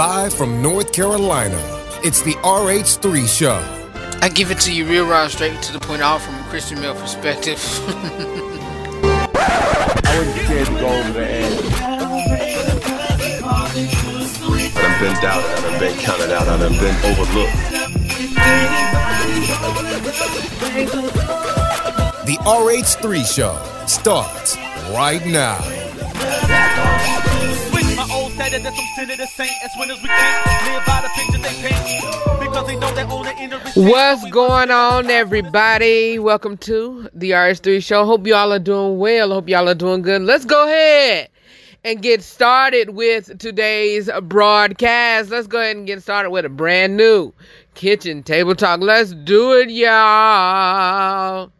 live from North Carolina. It's the RH3 Show. I give it to you real raw, straight to the point, all from a Christian male perspective. I wouldn't care to go over the end. I've been doubted, I've been counted out, I've been overlooked. The RH3 Show starts right now. What's going on, everybody? Welcome to the RH3 Show. Hope y'all are doing well. Hope y'all are doing good. Let's go ahead and get started with today's broadcast. Let's go ahead and get started with a brand new kitchen table talk. Let's do it, y'all.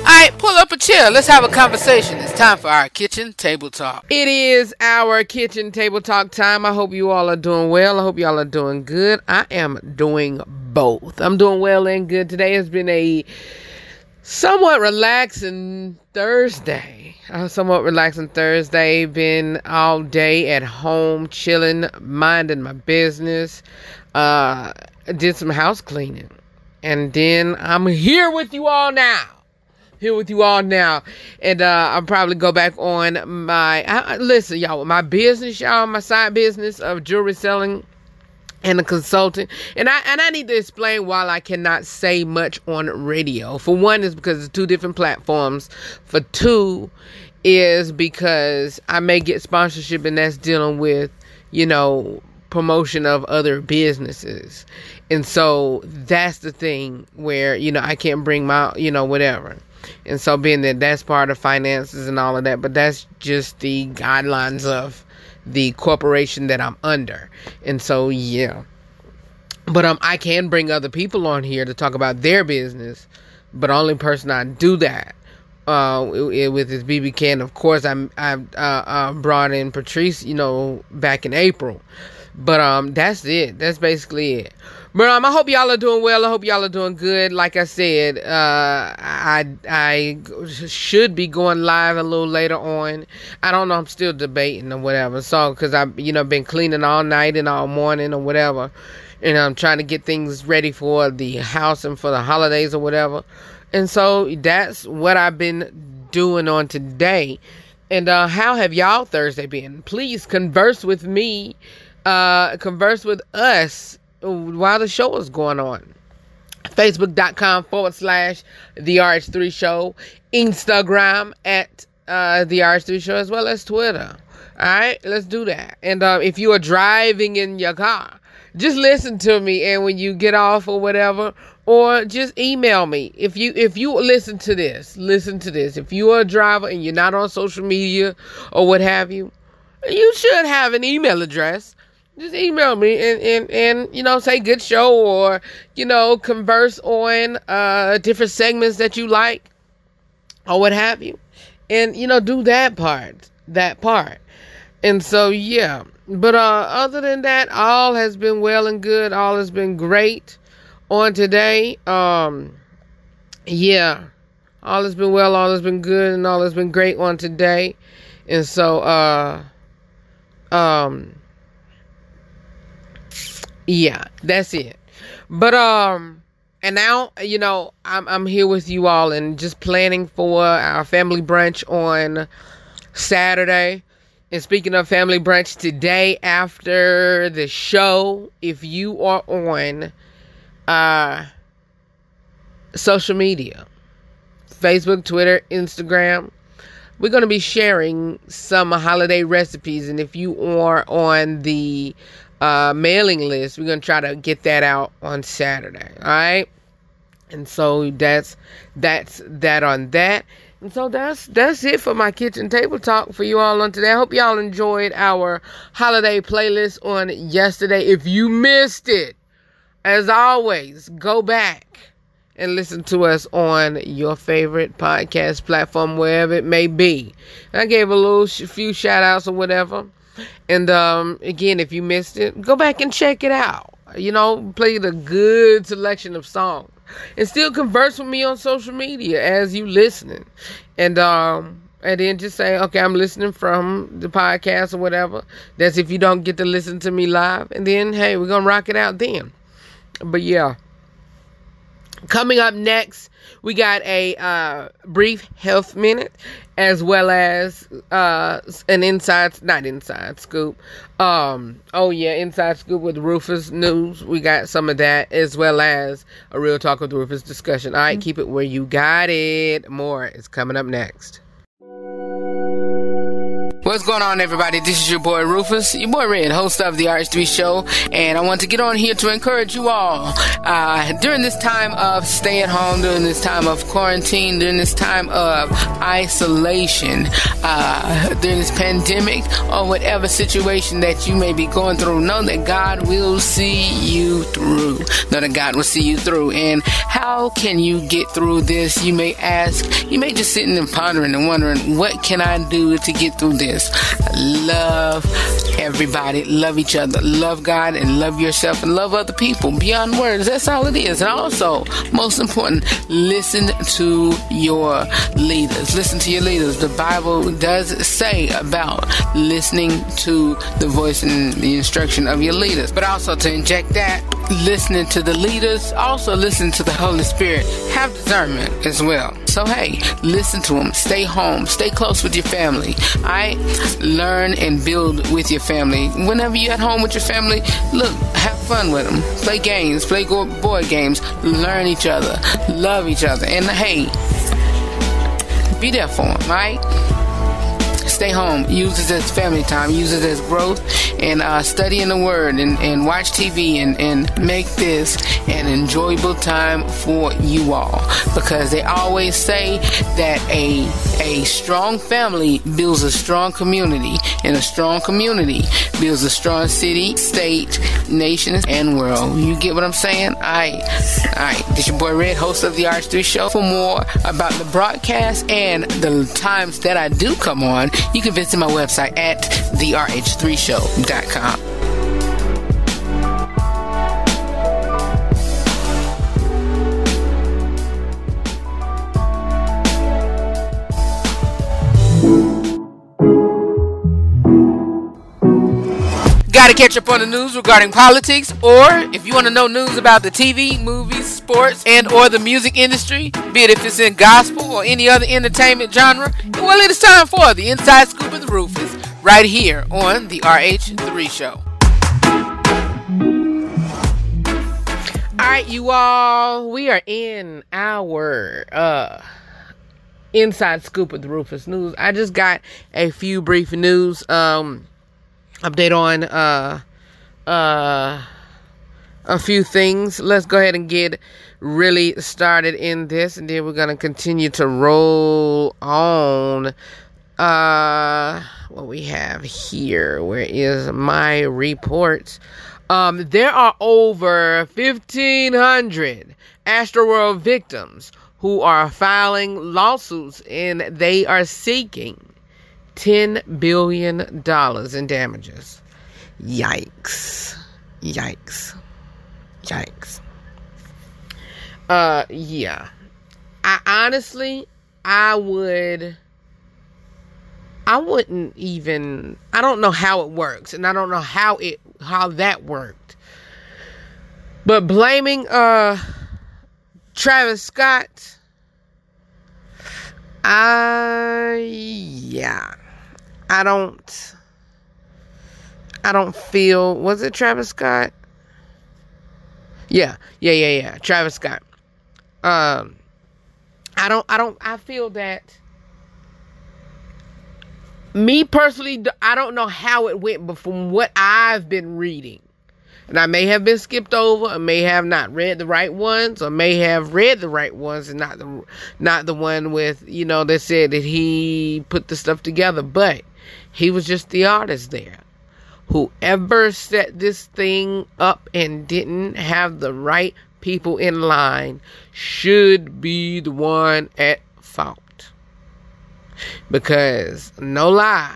All right, pull up a chair. Let's have a conversation. It's time for our kitchen table talk. It is our kitchen table talk time. I hope you all are doing well. I hope y'all are doing good. I am doing both. I'm doing well and good. Today has been a somewhat relaxing Thursday. Been all day at home, chilling, minding my business. Did some house cleaning. And then I'm here with you all now. And I'll probably go back on my, listen, y'all, my business, y'all, my side business of jewelry selling and a consultant. And I need to explain why I cannot say much on radio. For one, is because it's two different platforms. For two, is because I may get sponsorship, and that's dealing with, you know, promotion of other businesses. And so that's the thing where, you know, I can't bring my, you know, whatever. And so being that that's part of finances and all of that, but that's just the guidelines of the corporation that I'm under. And so, yeah. But I can bring other people on here to talk about their business, but only person I do that with is BB Ken. Of course, I brought in Patrice, you know, back in April. But that's it. That's basically it. But I hope y'all are doing well. I hope y'all are doing good. Like I said, I should be going live a little later on. I don't know. I'm still debating or whatever. So, because I've, you know, been cleaning all night and all morning or whatever. And I'm trying to get things ready for the house and for the holidays or whatever. And so that's what I've been doing on today. And how have y'all Thursday been? Please converse with me. Converse with us while the show is going on. Facebook.com/The RH3 Show. Instagram at The RH3 Show, as well as Twitter. All right, let's do that. And if you are driving in your car, just listen to me. And when you get off or whatever, or just email me. If you listen to this. If you are a driver and you're not on social media or what have you, you should have an email address. Just email me and you know, say good show, or, you know, converse on different segments that you like or what have you. And, you know, do that part. And so, yeah. But other than that, all has been well and good. All has been great on today. Yeah. All has been well. All has been good. And all has been great on today. And so, yeah, that's it. But and now, you know, I'm here with you all and just planning for our family brunch on Saturday. And speaking of family brunch, today after the show, if you are on social media, Facebook, Twitter, Instagram, we're going to be sharing some holiday recipes. And if you are on the mailing list, we're going to try to get that out on Saturday. All right. And so that's that on that. And so that's it for my kitchen table talk for you all on today. I hope y'all enjoyed our holiday playlist on yesterday. If you missed it, as always, go back and listen to us on your favorite podcast platform, wherever it may be. I gave a few shout outs or whatever. And again, if you missed it, go back and check it out. You know, played a good selection of songs. And still converse with me on social media as you listening. And And then just say, okay, I'm listening from the podcast or whatever. That's if you don't get to listen to me live. And then, hey, we're going to rock it out then. But yeah. Coming up next, we got a brief health minute, as well as an inside scoop. Inside Scoop with Rufus news. We got some of that, as well as a Real Talk with Rufus discussion. All right, keep it where you got it. More is coming up next. What's going on, everybody? This is your boy Rufus, your boy Red, host of The RH3 Show, and I want to get on here to encourage you all during this time of stay at home, during this time of quarantine, during this time of isolation, during this pandemic, or whatever situation that you may be going through. Know that God will see you through. Know that God will see you through. And how can you get through this? You may ask. You may just sitting and pondering and wondering, what can I do to get through this? Love everybody, love each other, love God, and love yourself, and love other people beyond words. That's all it is. And also, most important, listen to your leaders. Listen to your leaders. The Bible does say about listening to the voice and the instruction of your leaders, but also to inject that listening to the leaders, also listen to the Holy Spirit. Have discernment as well. So hey, listen to them. Stay home, stay close with your family. Learn and build with your family. Whenever you're at home with your family, look, have fun with them. Play games, play board games. Learn each other, love each other, and hey, be there for them, right? Stay home. Use it as family time. Use it as growth, and study in the Word, and watch TV, and make this an enjoyable time for you all. Because they always say that a strong family builds a strong community, and a strong community builds a strong city, state, nation, and world. You get what I'm saying? All right. This your boy Red, host of The RH3 Show. For more about the broadcast and the times that I do come on, you can visit my website at therh3show.com. Got to catch up on the news regarding politics, or if you want to know news about the TV, movies, sports, and or the music industry, be it if it's in gospel or any other entertainment genre, well, it is time for the Inside Scoop with Rufus right here on the RH3 Show. All right, you all, we are in our Inside Scoop with Rufus news. I just got a few brief news update on a few things. Let's go ahead and get really started in this, and then we're going to continue to roll on. What we have here, where is my report? There are over 1,500 Astroworld victims who are filing lawsuits, and they are seeking $10 billion in damages. Yikes. Yeah. I don't know how it works, and I don't know how that worked. But blaming Travis Scott, I don't feel. Was it Travis Scott? Yeah. Travis Scott. I feel that. Me personally, I don't know how it went, but from what I've been reading, and I may have been skipped over, I may have not read the right ones, or may have read the right ones and not the one with, that said that he put the stuff together, but he was just the artist there. Whoever set this thing up and didn't have the right people in line should be the one at fault. Because, no lie,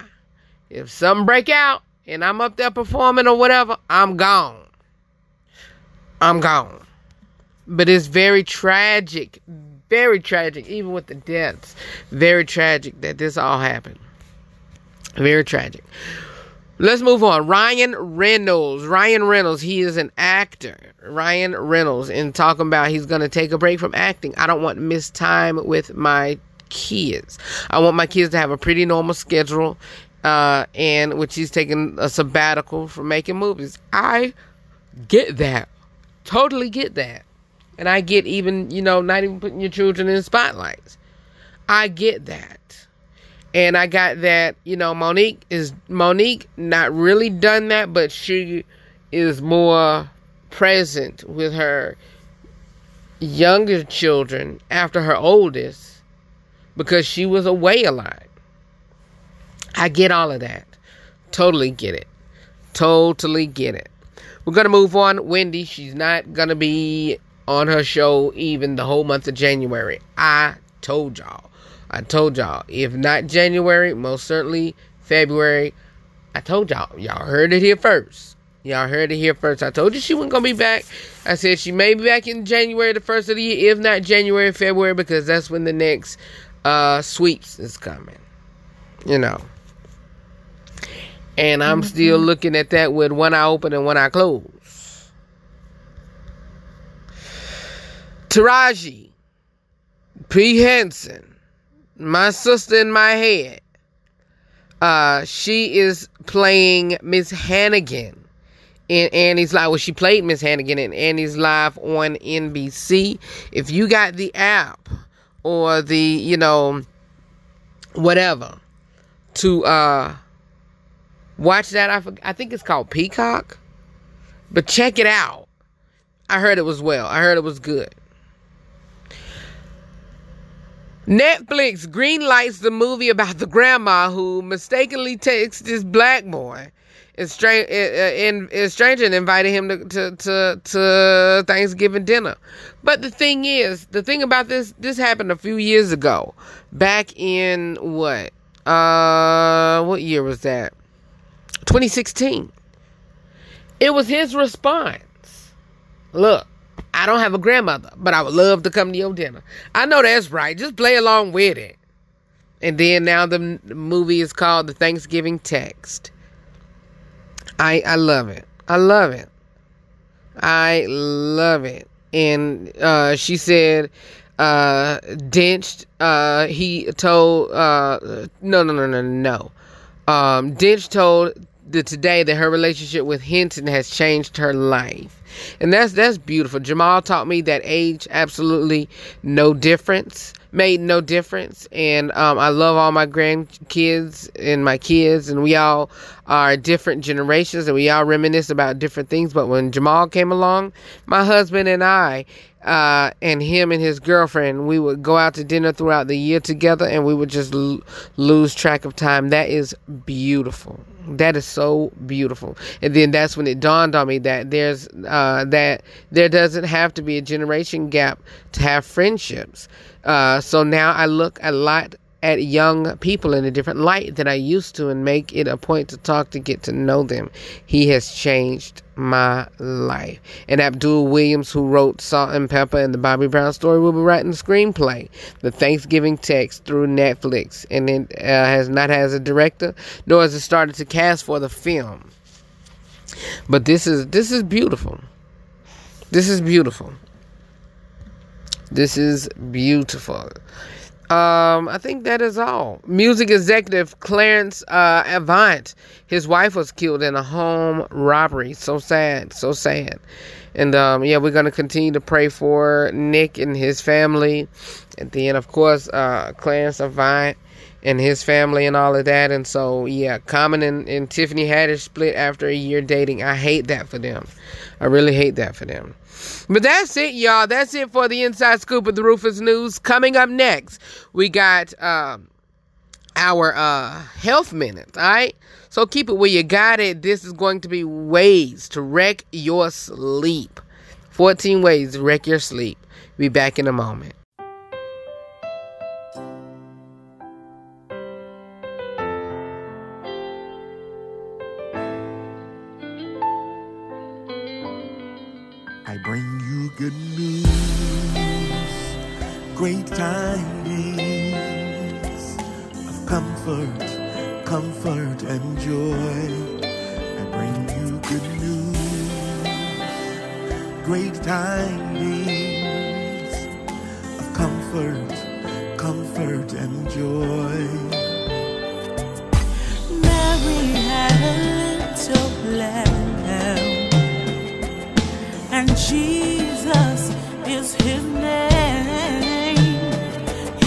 if something break out and I'm up there performing or whatever, I'm gone. But it's very tragic, very tragic, even with the deaths. Very tragic that this all happened. Very tragic. Let's move on. Ryan Reynolds, he is an actor. Ryan Reynolds, and talking about he's going to take a break from acting. I don't want to miss time with my kids. I want my kids to have a pretty normal schedule, and which he's taking a sabbatical from making movies. I get that. Totally get that. And I get even, not even putting your children in spotlights. I get that. And I got that, Monique not really done that, but she is more present with her younger children after her oldest because she was away a lot. I get all of that. Totally get it. We're going to move on. Wendy, she's not going to be on her show even the whole month of January. I told y'all, if not January, most certainly February. I told y'all. Y'all heard it here first. I told you she wasn't going to be back. I said she may be back in January, the first of the year, if not January, February, because that's when the next sweeps is coming. And I'm still looking at that with one eye open and one eye closed. Taraji P. Henson. My sister in my head. She is playing Miss Hannigan in Annie's Live. Well, she played Miss Hannigan in Annie's Live on NBC. If you got the app or the, whatever, to watch that, I think it's called Peacock. But check it out. I heard it was good. Netflix greenlights the movie about the grandma who mistakenly takes this black boy and stranger and invited him to Thanksgiving dinner. But the thing about this happened a few years ago. Back in what year was that? 2016. It was his response. Look. I don't have a grandmother, but I would love to come to your dinner. I know that's right. Just play along with it. And then now the movie is called The Thanksgiving Text. I love it. And she said, Dench, he told, no. Dench told Today that her relationship with Henson has changed her life. And that's beautiful. Jamal taught me that age made no difference. And I love all my grandkids and my kids, and we all are different generations, and we all reminisce about different things. But when Jamal came along, my husband and I, and him and his girlfriend, we would go out to dinner throughout the year together, and we would just lose track of time. That is beautiful. That is so beautiful. And then that's when it dawned on me that there doesn't have to be a generation gap to have friendships. So now I look a lot at young people in a different light than I used to, and make it a point to talk to get to know them. He has changed my life. And Abdul Williams, who wrote Salt-N-Pepa and the Bobby Brown Story, will be writing the screenplay, The Thanksgiving Text, through Netflix, and it has not has a director, nor has it started to cast for the film. But this is beautiful. This is beautiful. I think that is all. Music executive Clarence Avant, his wife was killed in a home robbery. So sad. And we're going to continue to pray for Nick and his family. At the end, of course, Clarence Avant and his family and all of that. And so, Common and Tiffany Haddish split after a year dating. I hate that for them. I really hate that for them. But that's it, y'all. That's it for the Inside Scoop of the Rufus News. Coming up next, we got our health minutes, all right? So keep it where you got it. This is going to be ways to wreck your sleep. 14 ways to wreck your sleep. Be back in a moment. I bring you good news. great tidings of comfort, comfort and joy. I bring you good news, great tidings of comfort, comfort and joy. Mary had a little lamb, and Jesus is his name.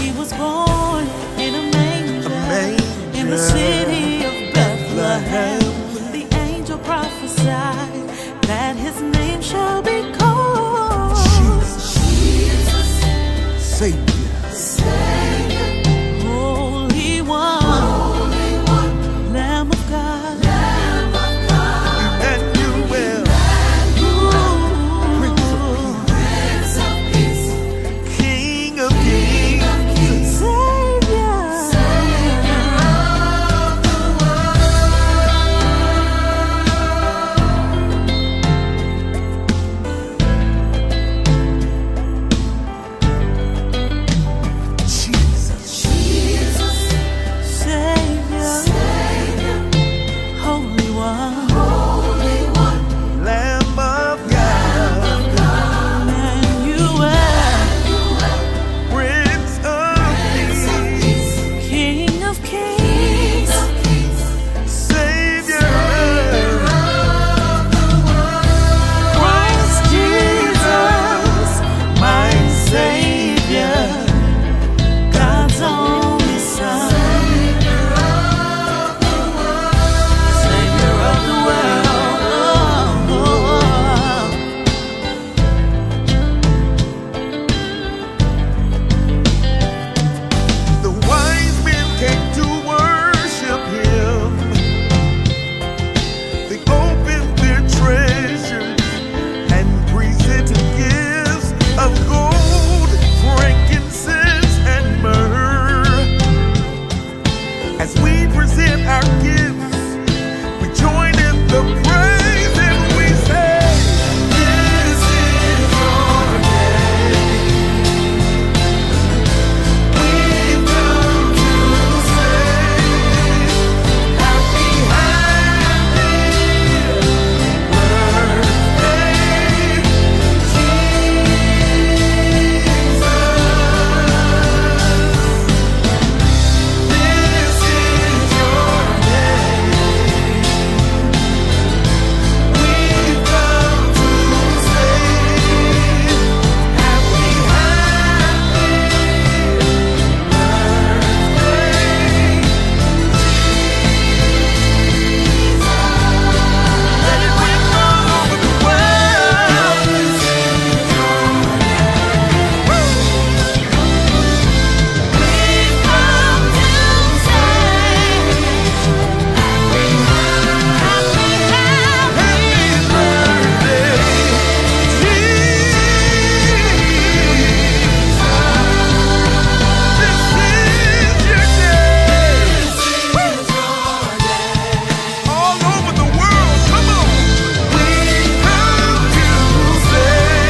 He was born in a manger, in the city of Bethlehem. The angel prophesied that his name shall be called Jesus, Jesus, Savior, Savior, Holy One, Holy One, Lamb of God, Lamb of God, Emmanuel, Emmanuel, Prince of Peace, King of Kings, Savior, Savior of the world. Jesus, Jesus, Savior, Savior, Holy One, Holy One, Lamb of God, Emmanuel, Prince of Peace, King of Kings, Savior of the world. Christ Jesus, my Savior, God's only Son, Savior of the world. The wise men came to worship him. They opened their treasures and presented gifts of gold, frankincense, and myrrh. As we present our gifts, we join in the praise and we say, this is your day. We've come to say, happy, happy birthday, Jesus. This is your day. We've come to say, happy, happy birthday, Jesus. Let it ring all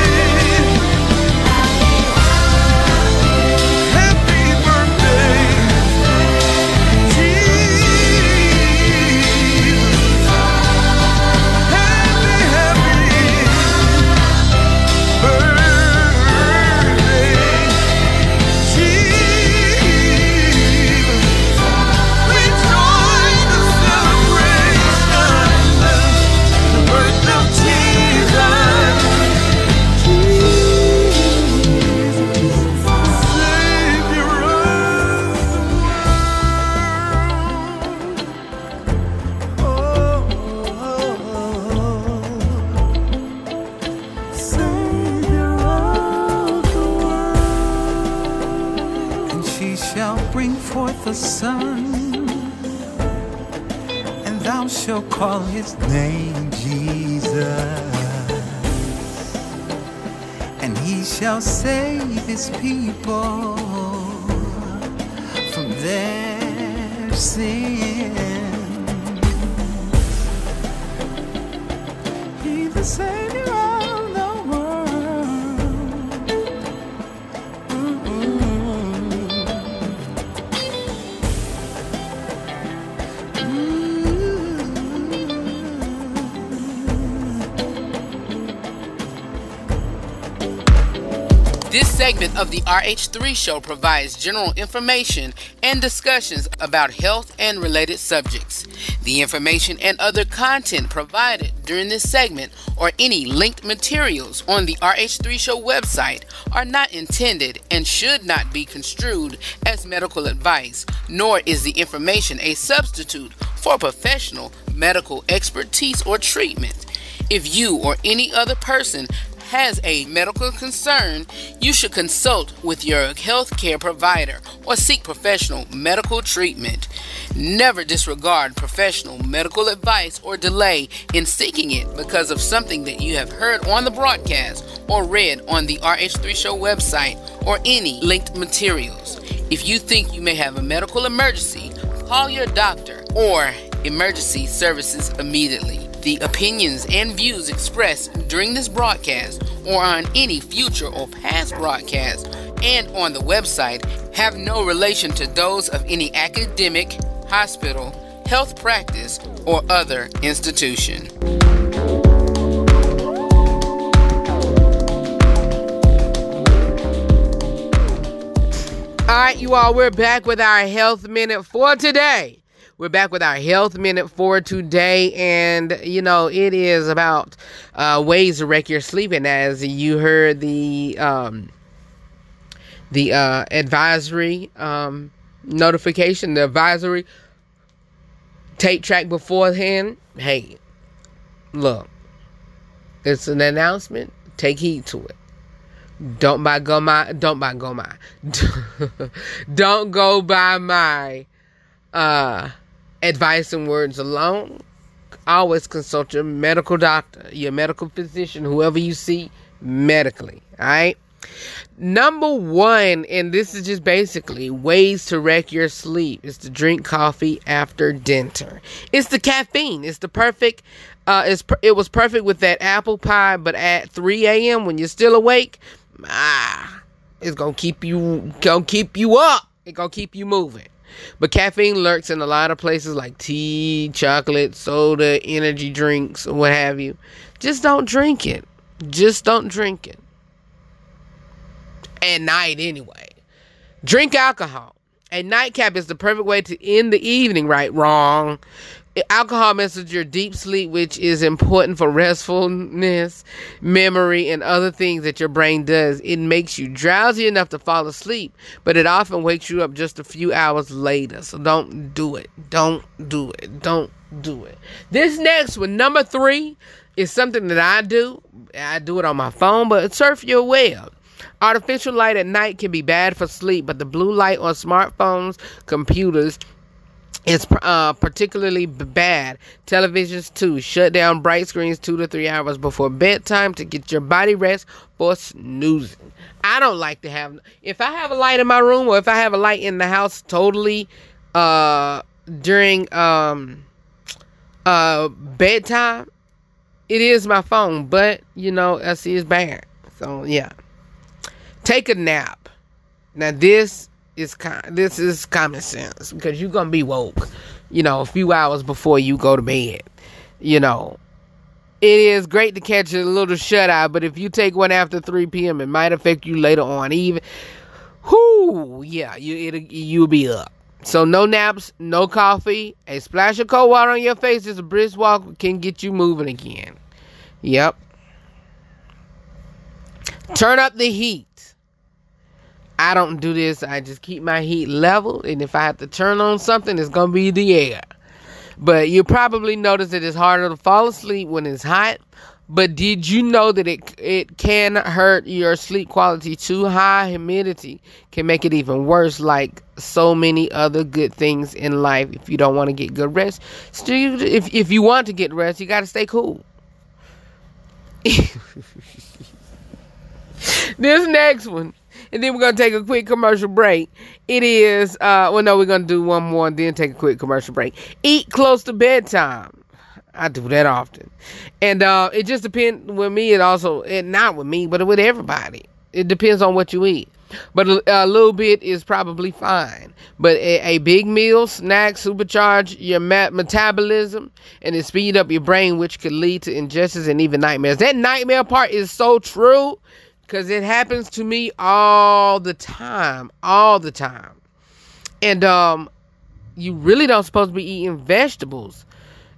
over the world. This is your day. We've come to say, and she shall bring forth a son, and thou shalt call his name Jesus, and he shall save his people from their sins. He the Savior of the world. This segment of the RH3 Show provides general information and discussions about health and related subjects. The information and other content provided during this segment or any linked materials on the RH3 Show website are not intended and should not be construed as medical advice, nor is the information a substitute for professional medical expertise or treatment. If you or any other person has a medical concern, you should consult with your healthcare provider or seek professional medical treatment. Never disregard professional medical advice or delay in seeking it because of something that you have heard on the broadcast or read on the RH3 Show website or any linked materials. If you think you may have a medical emergency, call your doctor or emergency services immediately. The opinions and views expressed during this broadcast or on any future or past broadcasts and on the website have no relation to those of any academic, hospital, health practice, or other institution. All right, you all, we're back with our Health Minute for today. And, you know, it is about ways to wreck your sleep. And as you heard the advisory notification, the advisory tape track beforehand, hey, look, it's an announcement. Take heed to it. Don't go by my advice and words alone. Always consult your medical doctor, your medical physician, whoever you see medically. All right. Number one, and this is just basically ways to wreck your sleep, is to drink coffee after dinner. It's the caffeine. It's the perfect. It was perfect with that apple pie, but at 3 a.m. when you're still awake, it's gonna keep you up. It's gonna keep you moving. But caffeine lurks in a lot of places like tea, chocolate, soda, energy drinks, what have you. Just don't drink it. At night anyway. Drink alcohol. A nightcap is the perfect way to end the evening, right? Wrong. Alcohol messes your deep sleep, which is important for restfulness, memory, and other things that your brain does. It makes you drowsy enough to fall asleep, but it often wakes you up just a few hours later. So don't do it. Don't do it. This next one, number three, is something that I do. I do it on my phone, but surf your web. Artificial light at night can be bad for sleep, but the blue light on smartphones, computers, it's particularly bad. Televisions too. Shut down bright screens 2 to 3 hours before bedtime to get your body rest for snoozing. I don't like to have... If I have a light in my room or if I have a light in the house totally during bedtime, it is my phone. But, you know, I see it's bad. So, yeah. Take a nap. Now, this is common sense because you're going to be woke, you know, a few hours before you go to bed. You know, it is great to catch a little shut eye, but if you take one after 3 p.m., it might affect you later on. You'll be up. So no naps, no coffee, a splash of cold water on your face, just a brisk walk can get you moving again. Yep. Turn up the heat. I don't do this. I just keep my heat level. And if I have to turn on something, it's going to be the air. But you probably notice that it's harder to fall asleep when it's hot. But did you know that it can hurt your sleep quality? Too high humidity can make it even worse, like so many other good things in life. If you don't want to get good rest, still, if you want to get rest, you got to stay cool. This next one. And then we're going to take a quick commercial break. It is, we're going to do one more and then take a quick commercial break. Eat close to bedtime. I do that often. And it just depends with me. Not with me, but with everybody. It depends on what you eat. But a little bit is probably fine. But a big meal, snack, supercharge your metabolism and it speed up your brain, which could lead to injustice and even nightmares. That nightmare part is so true. Because it happens to me all the time. And you really don't supposed to be eating vegetables,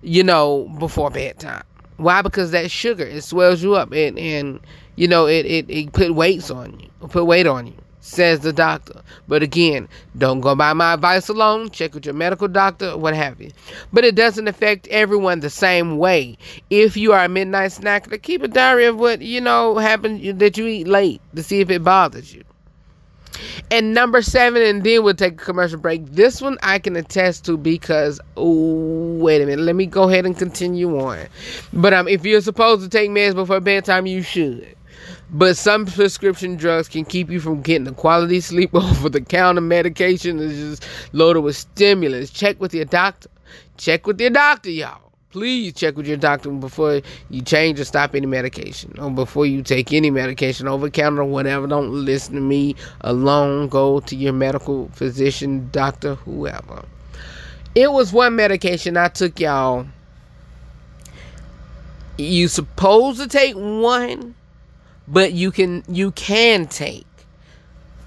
you know, before bedtime. Why? Because that sugar, it swells you up. And you know, it put weight on you, says the doctor. But again, don't go by my advice alone. Check with your medical doctor, what have you. But it doesn't affect everyone the same way. If you are a midnight snacker, keep a diary of what, you know, happened that you eat late to see if it bothers you. And number 7, and then we'll take a commercial break. This one I can attest to because, wait a minute, let me go ahead and continue on. But if you're supposed to take meds before bedtime, you should. But some prescription drugs can keep you from getting a quality sleep. Over-the-counter medication is just loaded with stimulants. Check with your doctor. Check with your doctor, y'all. Please check with your doctor before you change or stop any medication, or before you take any medication over-the-counter or whatever. Don't listen to me alone. Go to your medical physician, doctor, whoever. It was one medication I took, y'all. You supposed to take one, but you can take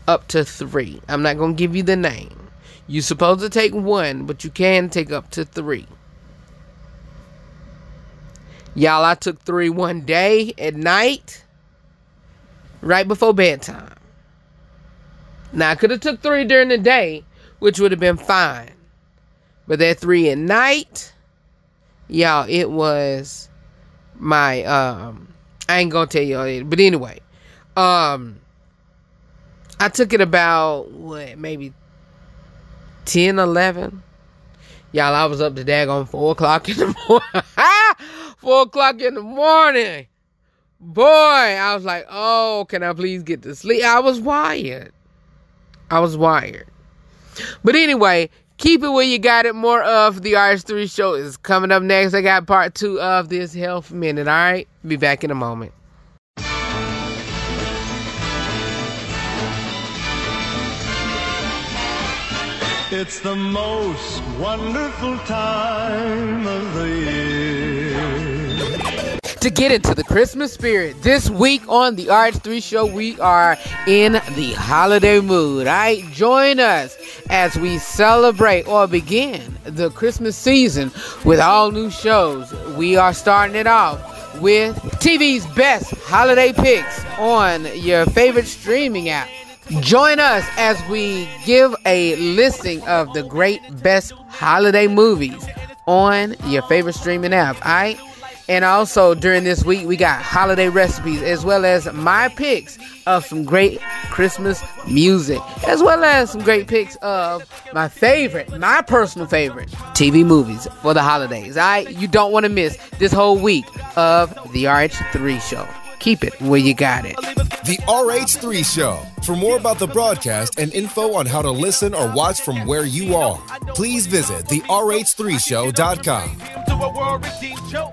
up to 3. I'm not going to give you the name. You're supposed to take 1, but you can take up to 3. Y'all, I took 3 one day at night, right before bedtime. Now, I could have took 3 during the day, which would have been fine. But that 3 at night, y'all, it was my, I ain't gonna tell y'all it, but anyway, I took it about, maybe 10, 11. Y'all, I was up to daggone 4 o'clock in the morning. 4 o'clock in the morning. Boy, I was like, oh, can I please get to sleep? I was wired. But anyway, keep it where you got it. More of The RH3 Show is coming up next. I got part 2 of this Health Minute, all right? Be back in a moment. It's the most wonderful time of the year. To get into the Christmas spirit, this week on The RH3 Show, we are in the holiday mood. All right, join us as we celebrate or begin the Christmas season with all new shows. We are starting it off with TV's best holiday picks on your favorite streaming app. Join us as we give a listing of the great best holiday movies on your favorite streaming app. All right. And also during this week, we got holiday recipes as well as my picks of some great Christmas music, as well as some great picks of my personal favorite TV movies for the holidays. All right, you don't want to miss this whole week of The RH3 Show. Keep it where you got it. The RH3 Show. For more about the broadcast and info on how to listen or watch from where you are, please visit therh3show.com.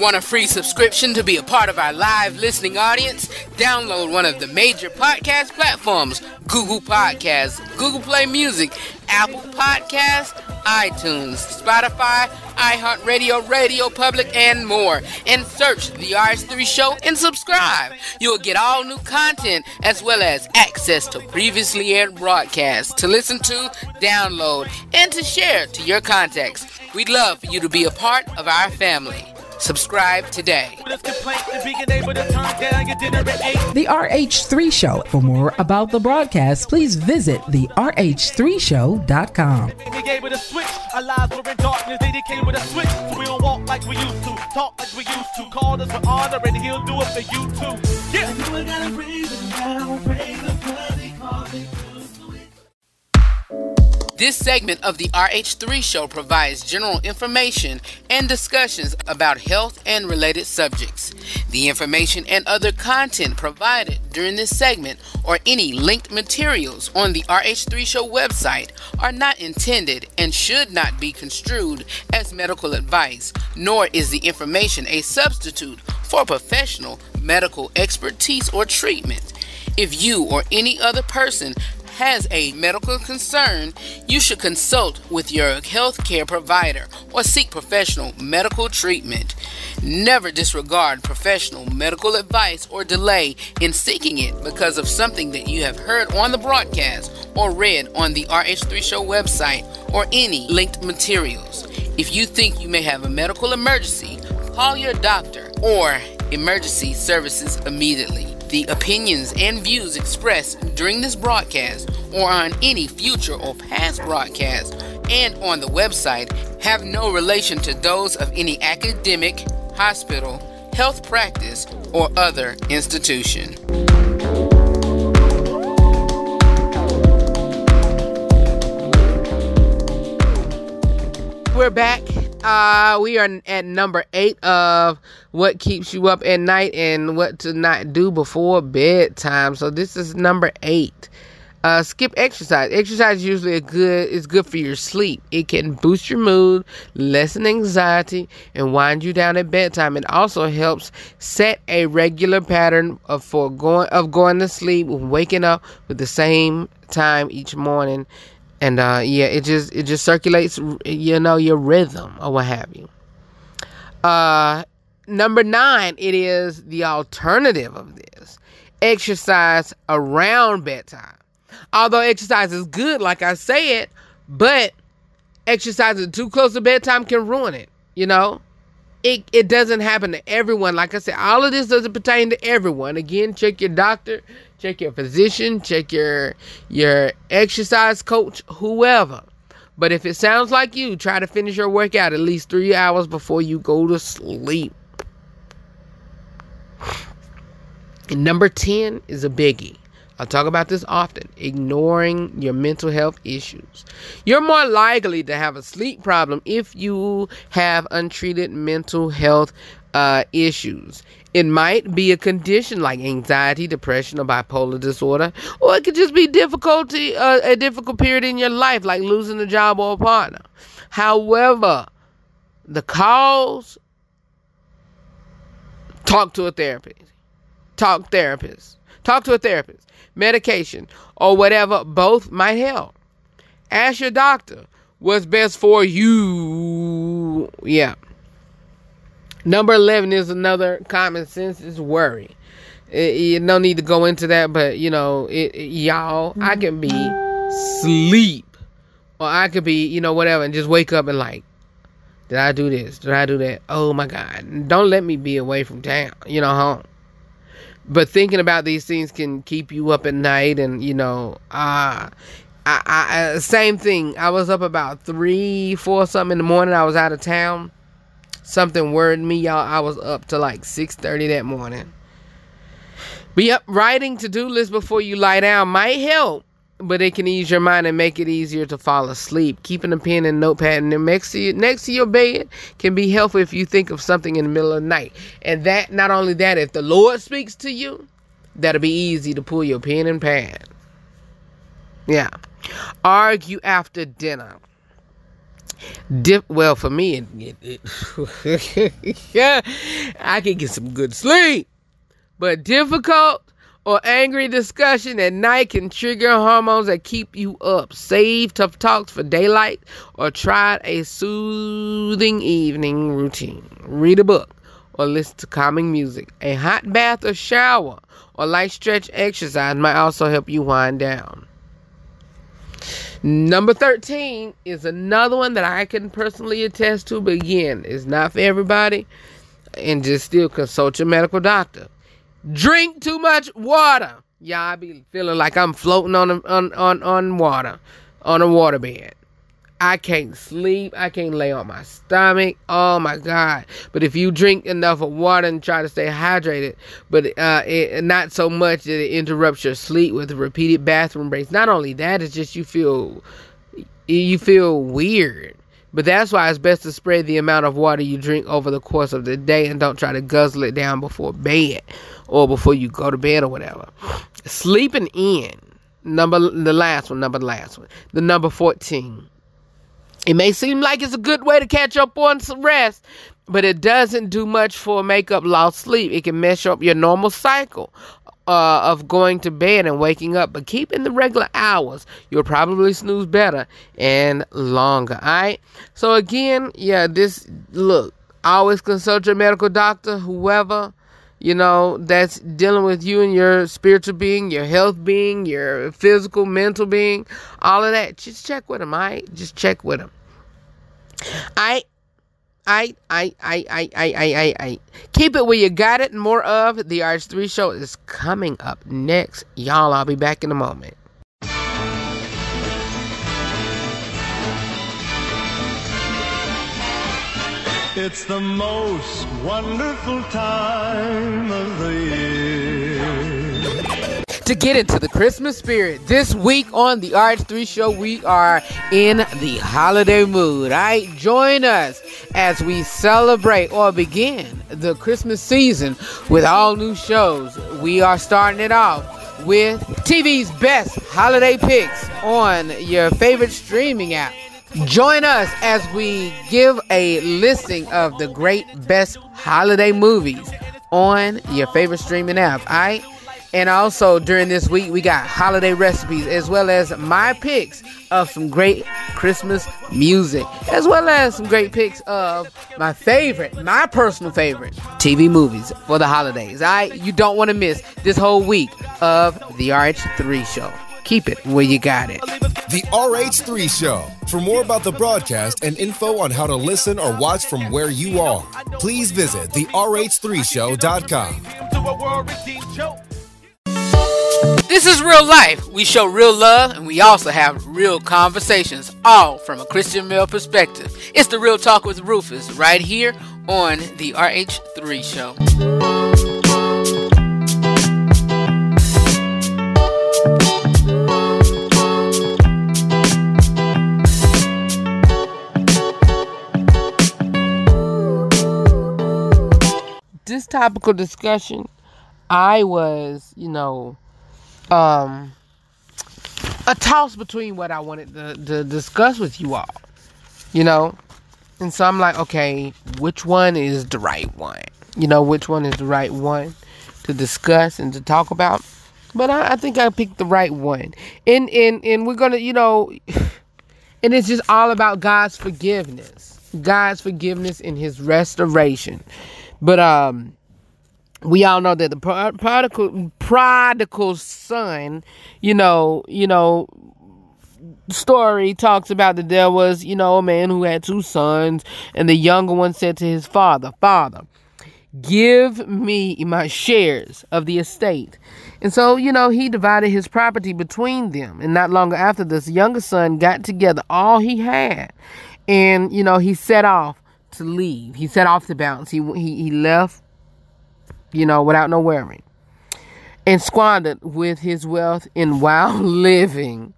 Want a free subscription to be a part of our live listening audience? Download one of the major podcast platforms: Google Podcasts, Google Play Music, Apple Podcasts, iTunes, Spotify, iHeartRadio, Radio Public, and more. And search The RH3 Show and subscribe. You'll get all new content as well as access to previously aired broadcasts to listen to, download, and to share to your contacts. We'd love for you to be a part of our family. Subscribe today. The RH3 Show. For more about the broadcast, please visit therh3show.com. This segment of the RH3 Show provides general information and discussions about health and related subjects. The information and other content provided during this segment or any linked materials on the RH3 Show website are not intended and should not be construed as medical advice, nor is the information a substitute for professional medical expertise or treatment. If you or any other person has a medical concern, you should consult with your healthcare provider or seek professional medical treatment. Never disregard professional medical advice or delay in seeking it because of something that you have heard on the broadcast or read on the RH3 Show website or any linked materials. If you think you may have a medical emergency, call your doctor or emergency services immediately. The opinions and views expressed during this broadcast or on any future or past broadcasts and on the website have no relation to those of any academic, hospital, health practice, or other institution. We're back. We are at number 8 of what keeps you up at night and what to not do before bedtime. So this is number 8. Skip exercise. Exercise is usually good for your sleep. It can boost your mood, lessen anxiety, and wind you down at bedtime. It also helps set a regular pattern of going to sleep, waking up with the same time each morning. And it just circulates, your rhythm or what have you. Number 9, it is the alternative of this. Exercise around bedtime. Although exercise is good, like I said, but exercising too close to bedtime can ruin it. It doesn't happen to everyone. Like I said, all of this doesn't pertain to everyone. Again, check your doctor. Check your physician, check your exercise coach, whoever. But if it sounds like you, try to finish your workout at least 3 hours before you go to sleep. And number 10 is a biggie. I talk about this often. Ignoring your mental health issues. You're more likely to have a sleep problem if you have untreated mental health issues. It might be a condition like anxiety, depression, or bipolar disorder, or it could just be a difficult period in your life, like losing a job or a partner. However, the cause, talk to a therapist, medication, or whatever, both might help. Ask your doctor what's best for you. Yeah. Number 11 is another common sense is worry. You no need to go into that, but y'all, I can be sleep, or I could be whatever, and just wake up and like, did I do this? Did I do that? Oh my God! Don't let me be away from town, home. But thinking about these things can keep you up at night, and I same thing. I was up about 3, 4 something in the morning. I was out of town. Something worried me, y'all. I was up to like 6:30 that morning. Be up writing to-do lists before you lie down might help, but it can ease your mind and make it easier to fall asleep. Keeping a pen and notepad next to your bed can be helpful if you think of something in the middle of the night. And that, not only that, if the Lord speaks to you, that'll be easy to pull your pen and pad. Yeah. Argue after dinner. Well, for me, yeah, I can get some good sleep, but difficult or angry discussion at night can trigger hormones that keep you up. Save tough talks for daylight or try a soothing evening routine. Read a book or listen to calming music. A hot bath or shower or light stretch exercise might also help you wind down. Number 13 is another one that I can personally attest to, but again, it's not for everybody. And just still consult your medical doctor. Drink too much water. Y'all, I be feeling like I'm floating on water, on a waterbed. I can't sleep. I can't lay on my stomach. Oh my God! But if you drink enough of water and try to stay hydrated, but not so much that it interrupts your sleep with repeated bathroom breaks. Not only that, it's just you feel weird. But that's why it's best to spread the amount of water you drink over the course of the day and don't try to guzzle it down before bed or before you go to bed or whatever. Sleeping in. The last one. The number 14. It may seem like it's a good way to catch up on some rest, but it doesn't do much for make up lost sleep. It can mess up your normal cycle of going to bed and waking up, but keep in the regular hours. You'll probably snooze better and longer. All right. So again, yeah, this look. Always consult your medical doctor, whoever, you know, that's dealing with you and your spiritual being, your health being, your physical, mental being, all of that. Just check with them. All right. Just check with them. I keep it where you got it and more of. The RH3 Show is coming up next. Y'all, I'll be back in a moment. It's the most wonderful time of the year. To get into the Christmas spirit, this week on The RH3 Show, we are in the holiday mood. All right, join us as we celebrate or begin the Christmas season with all new shows. We are starting it off with TV's best holiday picks on your favorite streaming app. Join us as we give a listing of the great best holiday movies on your favorite streaming app. All right. And also during this week, we got holiday recipes as well as my picks of some great Christmas music, as well as some great picks of my personal favorite TV movies for the holidays. All right. You don't want to miss this whole week of The RH3 Show. Keep it where you got it. The RH3 Show. For more about the broadcast and info on how to listen or watch from where you are, please visit therh3show.com. This is Real Life. We show real love and we also have real conversations, all from a Christian male perspective. It's the Real Talk with Rufus right here on the RH3 Show. This topical discussion, I was, a toss between what I wanted to discuss with you all, and so I'm like, okay, which one is the right one? Which one is the right one to discuss and to talk about? But I think I picked the right one, and we're gonna, and it's just all about God's forgiveness and His restoration. But we all know that the prodigal son, story talks about that there was, a man who had two sons, and the younger one said to his father, "Father, give me my shares of the estate." And so, he divided his property between them. And not long after this, the younger son got together all he had, and he set off to leave. He set off the bounds. He left, without no worry, and squandered with his wealth in wild living.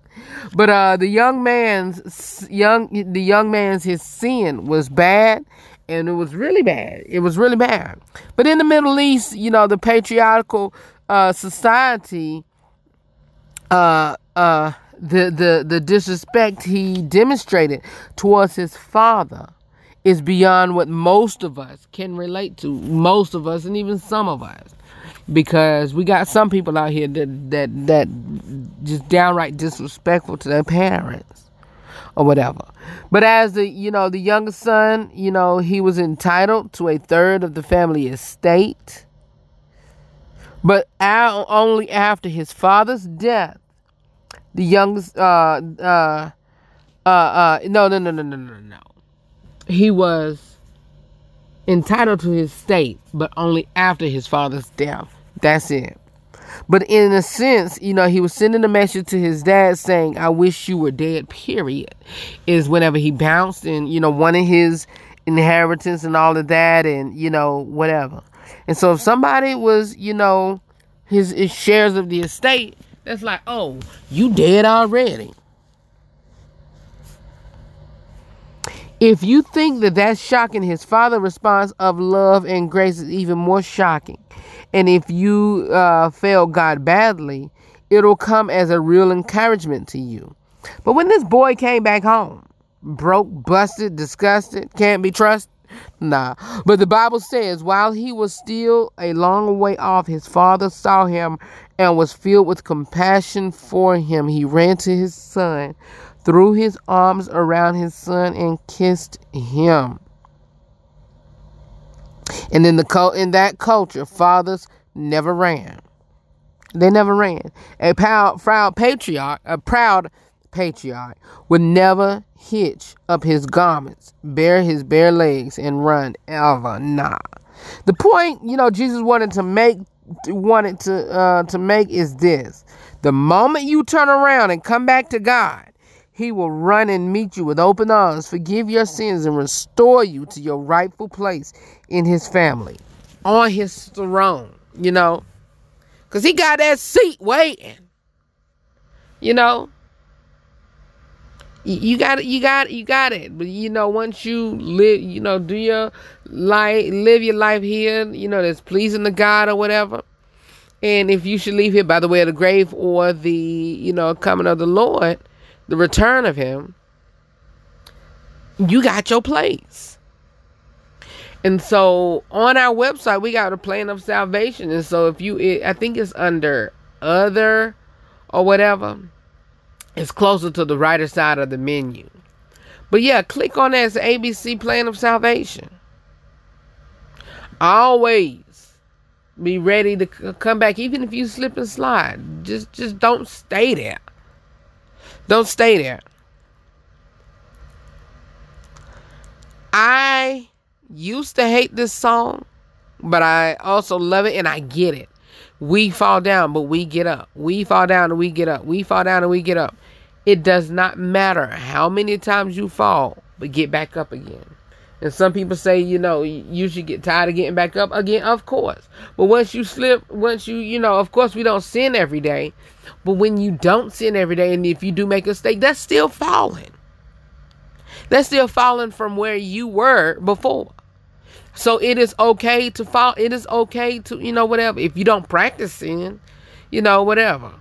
But his sin was bad, and it was really bad. But in the Middle East, the patriarchal society, the disrespect he demonstrated towards his father is beyond what most of us can relate to, most of us and even some of us, because we got some people out here that just downright disrespectful to their parents or whatever. But as the younger son, he was entitled to a third of the family estate, but only after his father's death, the youngest, no. He was entitled to his estate, but only after his father's death. That's it. But in a sense, he was sending a message to his dad saying, "I wish you were dead," period. Is whenever he bounced and, wanted his inheritance and all of that and, whatever. And so if somebody was, his shares of the estate, that's like, "Oh, you dead already." If you think that that's shocking, his father's response of love and grace is even more shocking. And if you fail God badly, it'll come as a real encouragement to you. But when this boy came back home, broke, busted, disgusted, can't be trusted, Nah. But the Bible says, while he was still a long way off, his father saw him and was filled with compassion for him. He ran to his son, threw his arms around his son, and kissed him. And in that culture, fathers never ran. They never ran. A proud patriarch would never hitch up his garments, bare his bare legs, and run ever. Nah. The point, Jesus wanted to make is this: the moment you turn around and come back to God, He will run and meet you with open arms, forgive your sins, and restore you to your rightful place in His family, on His throne. Because He got that seat waiting. You got it. But once you live, do your life, live your life here, that's pleasing to God or whatever. And if you should leave here by the way of the grave or the, coming of the Lord, the return of Him, you got your place. And so on our website, we got a plan of salvation. And so I think it's under other or whatever. It's closer to the right side of the menu. But yeah, click on that. It's the ABC Plan of Salvation. Always be ready to come back, even if you slip and slide. Just don't stay there. Don't stay there. I used to hate this song, but I also love it and I get it. We fall down, but we get up. We fall down and we get up. We fall down and we get up. It does not matter how many times you fall, but get back up again. And some people say, you should get tired of getting back up again. Of course. But once you slip, of course we don't sin every day. But when you don't sin every day, and if you do make a mistake, that's still falling. That's still falling from where you were before. So it is okay to fall. It is okay to, whatever. If you don't practice sin, whatever.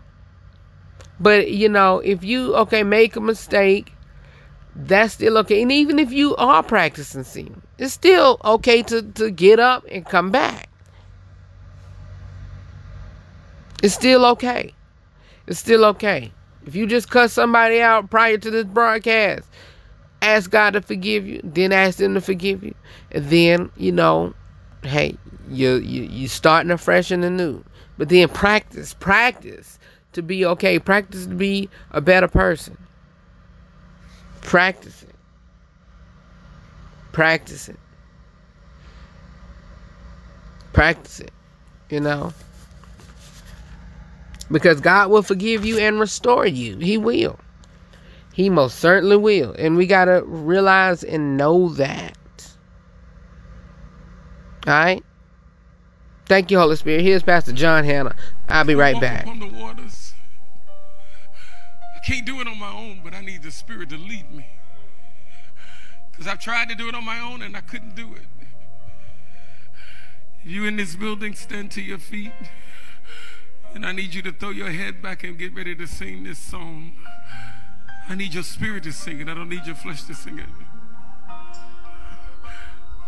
But, if you, make a mistake, that's still okay. And even if you are practicing sin, it's still okay to get up and come back. It's still okay. It's still okay. If you just cuss somebody out prior to this broadcast, ask God to forgive you, then ask them to forgive you. And then, hey, you starting afresh and anew. But then practice to be okay. Practice to be a better person. Practice it. Because God will forgive you and restore you. He will. He most certainly will. And we got to realize and know that. All right? Thank you, Holy Spirit. Here's Pastor John Hanna. I'll be right back. Upon the waters. I can't do it on my own, but I need the Spirit to lead me. Because I've tried to do it on my own, and I couldn't do it. If you in this building, stand to your feet. And I need you to throw your head back and get ready to sing this song. I need your spirit to sing it. I don't need your flesh to sing it.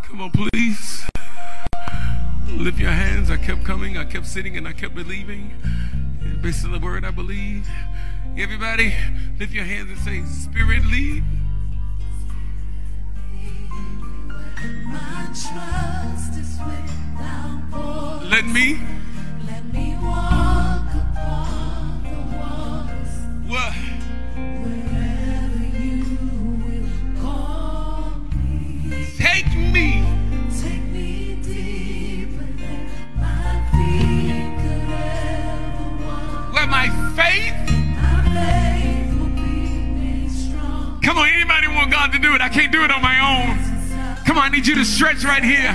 Come on, please. Lift your hands. I kept coming. I kept sitting and I kept believing. And based on the word, I believe. Everybody, lift your hands and say, Spirit, lead. My trust is without borders. Let me walk upon the waters. What? Take me deeper than my feet could ever walk. Where my faith will be made strong. Come on, anybody want God to do it? I can't do it on my own. Come on, I need you to stretch right here.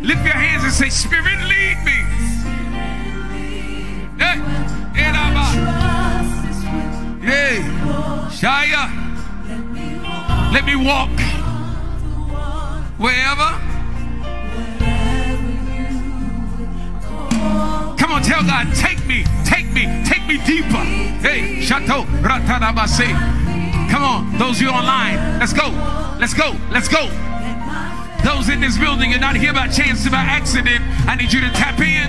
Lift your hands and say, Spirit, lead me. Hey, Shia, let me walk. Wherever you call. Come on, tell God, take me deeper. Hey, Chateau, Ratanabase. Come on, those of you online, let's go. Those in this building are not here by chance or by accident. I need you to tap in.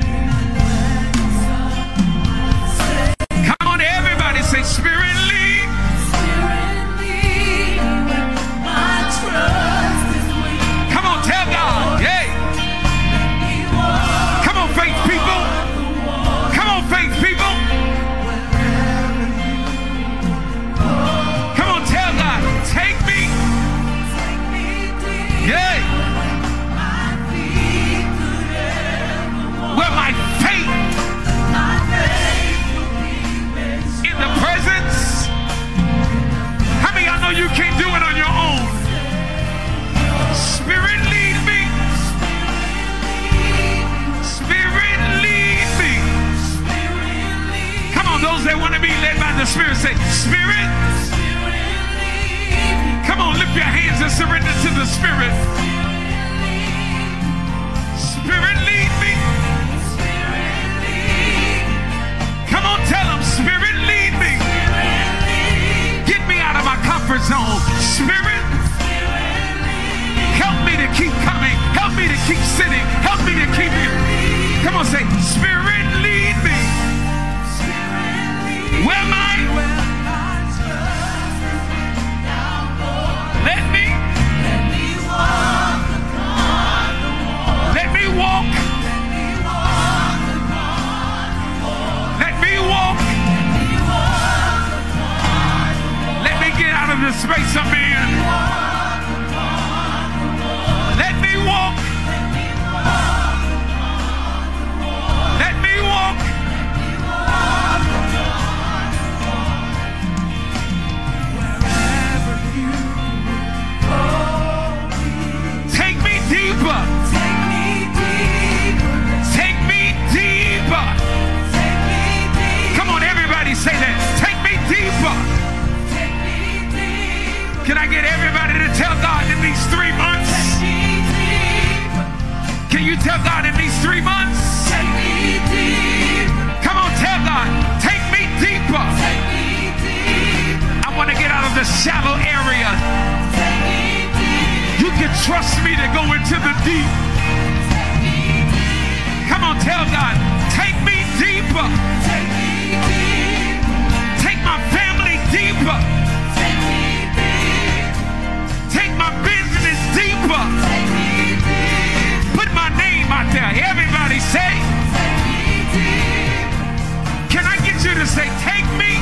Come on, everybody, say Spirit lead. Spirit lead when my trust is weak. Come on, tell God, hey. Come on, faith people. Come on, faith people. Come on, tell God, take me. Yeah. Where my faith in the presence. How many of y'all know you can't do it on your own? Spirit lead me. Spirit lead me. Come on, those that want to be led by the Spirit, say, Spirit. Come on, lift your hands and surrender to the Spirit. Spirit lead me. Come on, tell them, Spirit, lead me. Spirit, lead. Get me out of my comfort zone. Spirit, help me to keep coming. Help me to keep sitting. Help me to keep you. Come on, say, Spirit, lead me. Where am I? Let me walk upon the wall. Let me walk. Out of the space I'm in. Let me walk. Let me walk. Wherever you go, take me deeper. Take me deeper. Take me deeper. Take me deeper. Come on, everybody, say that. Take me deeper. Can I get everybody to tell God in these 3 months? Can you tell God in these 3 months? Come on, tell God, take me deeper. I want to get out of the shallow area. You can trust me to go into the deep. Come on, tell God, take me deeper. Take my family deeper. Put my name out there. Everybody say, can I get you to say, take me?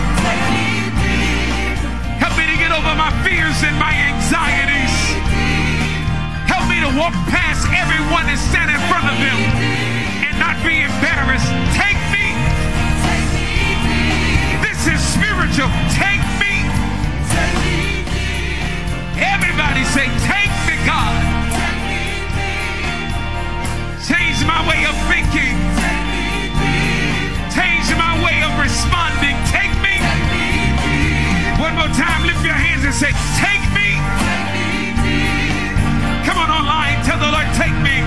Help me to get over my fears and my anxieties. Help me to walk past everyone that's standing in front of them and not be embarrassed. Take me. This is spiritual. Take me. Everybody say, take me, God. Change my way of thinking. Change my way of responding. Take me. One more time, lift your hands and say, take me. Come on online, tell the Lord, take me.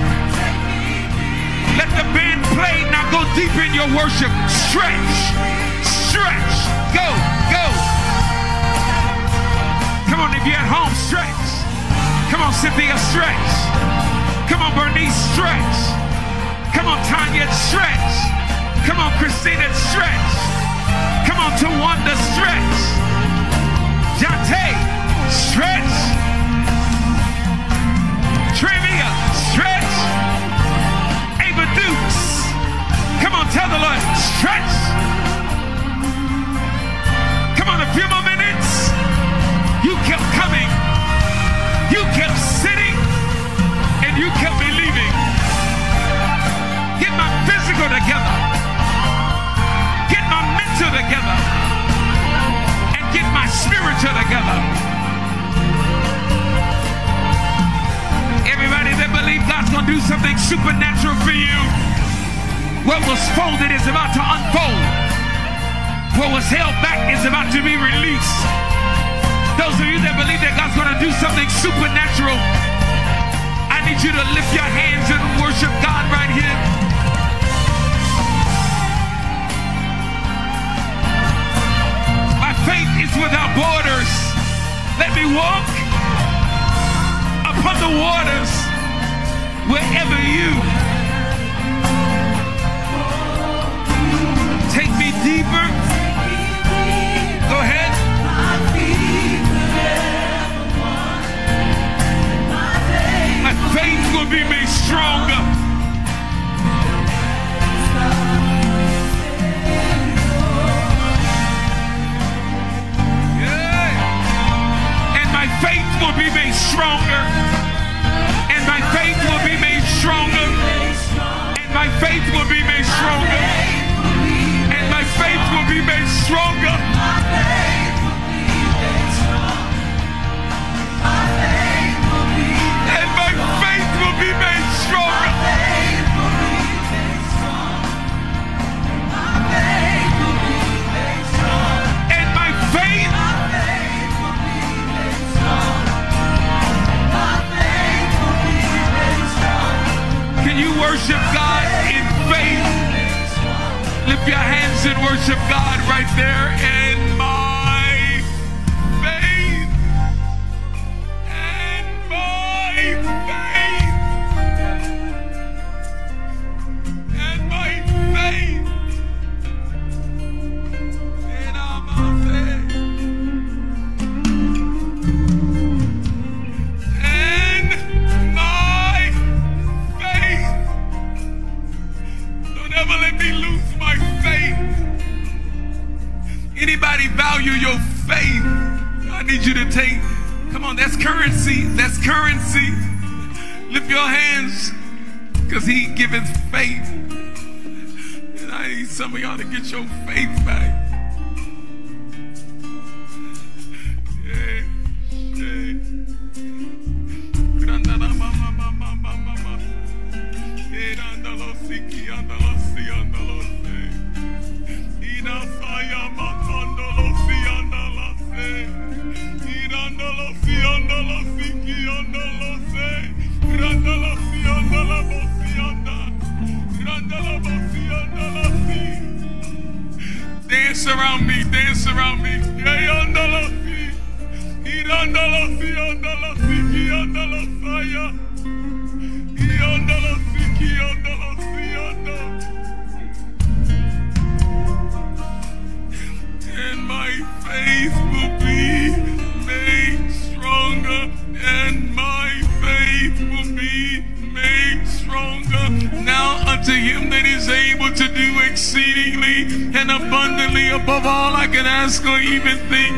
Let the band play. Now go deep in your worship. Stretch. Stretch. Go. Go. Come on, if you're at home, stretch. Come on, Cynthia, stretch. Come on, Bernice, stretch. Come on, Tanya, stretch. Come on, Christina, stretch. Come on, Tawanda, stretch. Jante, stretch. Trivia, stretch. Ava Dukes. Come on, tell the Lord, stretch. Come on, a few more minutes. You kept coming, you kept sitting, and you kept believing. Get my physical together, get my mental together, and get my spiritual together. Everybody that believes God's going to do something supernatural for you, what was folded is about to unfold. What was held back is about to be released. Those of you that believe that God's going to do something supernatural, I need you to lift your hands and worship God right here. My faith is without borders. Let me walk upon the waters. wherever you. Take me deeper. Go ahead. My faith will be made stronger. Yeah. And my faith will be made stronger. My faith will be made stronger, and my faith will be made stronger, and my faith will be made stronger. My faith will be made stronger, and my faith will be made stronger. And my faith. You worship God in faith. Lift your hands and worship God right there. And my faith. And my faith. And my faith. And my faith. And my faith. Never let me lose my faith. Anybody value your faith? I need you to take, come on, that's currency. That's currency. Lift your hands, because he giveth faith. And I need some of y'all to get your faith back. Dance around me, dance around me. And my faith will be made stronger, and my faith will be made stronger. Now unto him that is able to do exceedingly and abundantly above all I can ask or even think.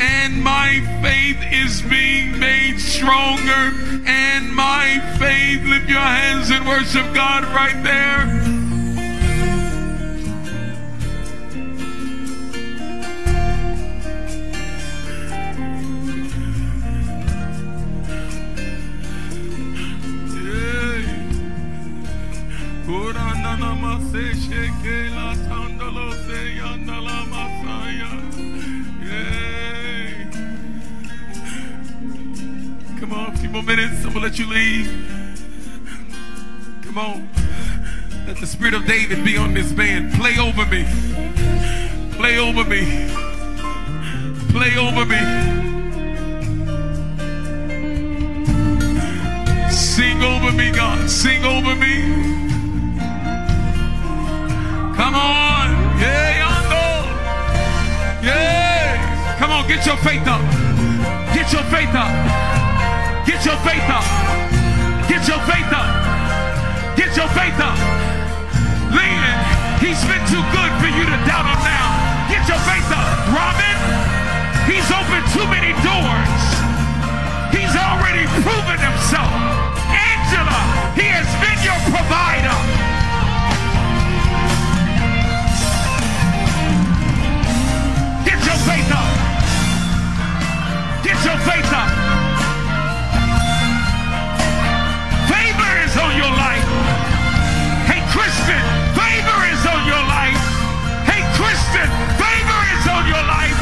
And my faith is being made stronger. And my faith, lift your hands and worship God right there. Come on, a few more minutes, I'm gonna let you leave. Come on, let the spirit of David be on this band. Play over me, play over me, play over me. Sing over me, God, sing over me. Come on, yeah, y'all know. Yeah, come on, get your faith up. Get your faith up. Get your faith up. Get your faith up. Get your faith up. Lean. He's been too good for you to doubt him now. Get your faith up, Robin. He's opened too many doors. He's already proven himself. Angela, he has been your provider. Get your faith up. Get your faith up. Favor is on your life. Hey, Christian, favor is on your life. Hey, Christian, favor is on your life.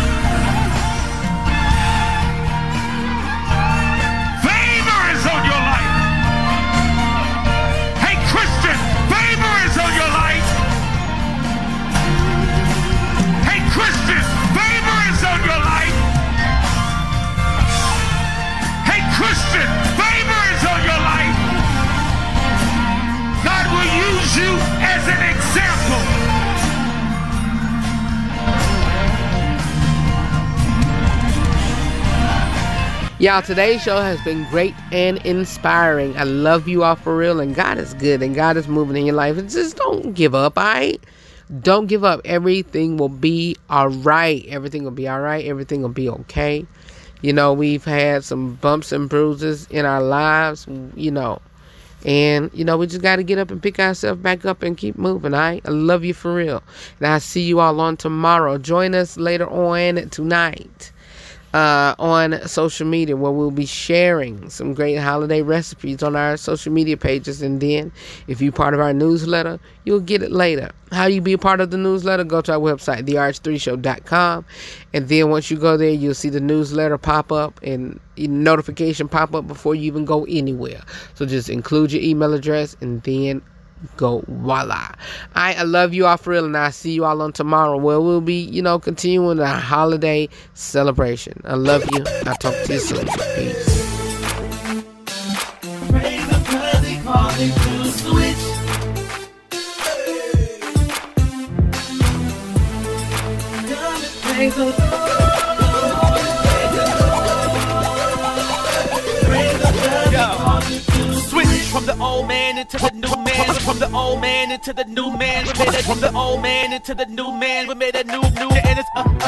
Y'all, today's show has been great and inspiring. I love you all for real, and God is good, and God is moving in your life. And just don't give up, all right? Don't give up. Everything will be all right. Everything will be all right. Everything will be okay. You know, we've had some bumps and bruises in our lives, you know. And, you know, we just got to get up and pick ourselves back up and keep moving, all right? I love you for real. And I'll see you all on tomorrow. Join us later on tonight. On social media, where we'll be sharing some great holiday recipes on our social media pages. And then if you're part of our newsletter, you'll get it later. How you be a part of the newsletter? Go to our website, therh3show.com. And then once you go there, you'll see the newsletter pop up and notification pop up before you even go anywhere. So just include your email address and then go voila. I love you all for real, and I'll see you all on tomorrow, where we'll be, you know, continuing our holiday celebration. I love you. I'll talk to you soon. Peace. From the old man into the new man, from the old man into the new man, from the old man into the new man, we made a new, and it's on,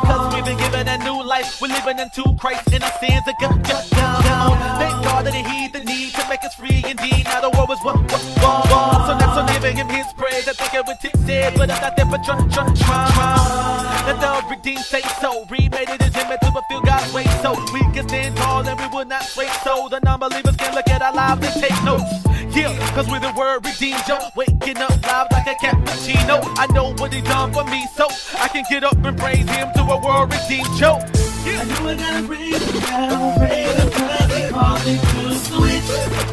cause we've been given a new life, we're living into Christ and our sins are gone. Thank God that he heed the need to make us free indeed, now the world is one, so now I'm giving him his praise, I think it was Tip said, but I'm not there for try. Let the redeemed say so, remade it as him to fulfill God's way, so we can stand tall and we will not sway, so the non-believers can look at our lives and take notes, yeah, cause we're the word redeemed, yo. Waking up live like a cappuccino. I know what he done for me, so I can get up and praise him to a world redeemed, yo. Yeah. I know I gotta praise him, cause they call me to switch.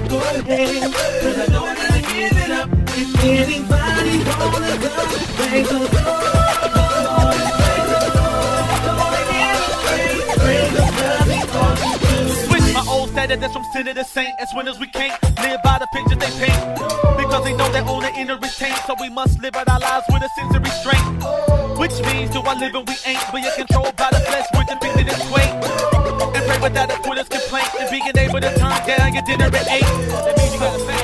Go ahead, cause I know I gotta give it up. If anybody wanna go, praise the Lord. Praise the Lord, they call me. That's from sinner to saint. As winners we can't live by the picture they paint, because they know their own inner is tainted. So we must live out our lives with a sense of restraint, which means do I live and we ain't. We are controlled by the flesh, we're depicted in weight, and pray without a quitter's complaint, and being able to turn down your dinner at 8.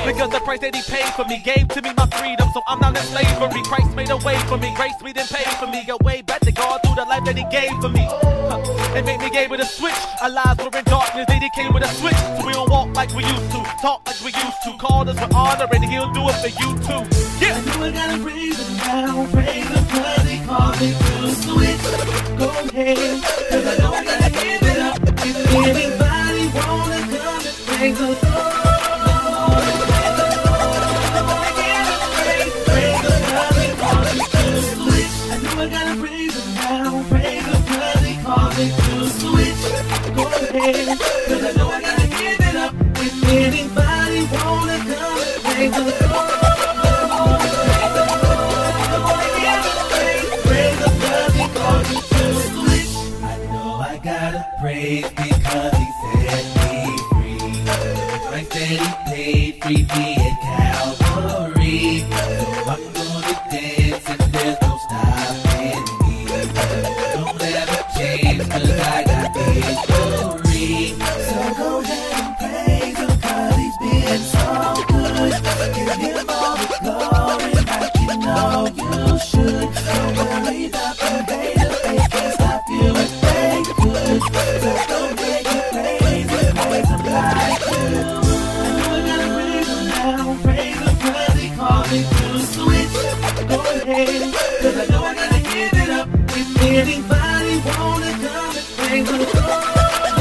Because the price that he paid for me gave to me my freedom, so I'm not in slavery. Christ made a way for me, grace we didn't pay for me, a way back to God through the life that he gave for me. And made me able to switch. Our lives were in darkness, they came with a switch. So we don't walk like we used to, talk like we used to. Call us with honor and he'll do it for you too. Yeah. I know I gotta praise him now, praise him cause he called me to switch. Go ahead, cause I know I gotta give it up. If anybody wanna come and praise the Lord, praise the Lord, he called me to switch. I know I gotta praise him now, praise him cause he called me to switch. Go ahead, cause I know I gotta give it up. If anybody wanna come and praise the Lord, because he set me free. I said he paid free me at Calvary. So I'm gonna dance and there's no stopping me. Don't ever change cause I got victory. So go ahead and praise him cause he's been so good. Give him all the glory like you know you should. Don't worry about the baby. Cause I know I gotta give it up. If anybody wanna come and praise the Lord, praise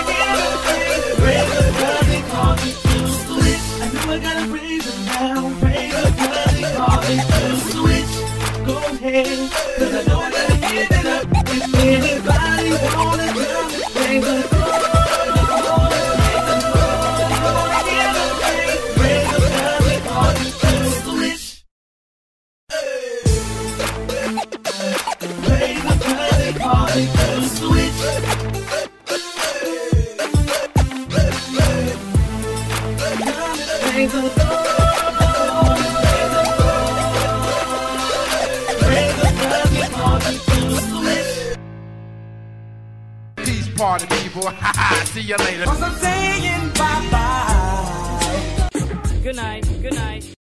the Lord, praise the Lord, they call me to switch. I know I gotta praise him now, praise the Lord, they call me to switch. Go ahead, cause I know I gotta give it up. If anybody wanna come and praise the Lord. Please pardon me, boy. See you later. Good night. Good night.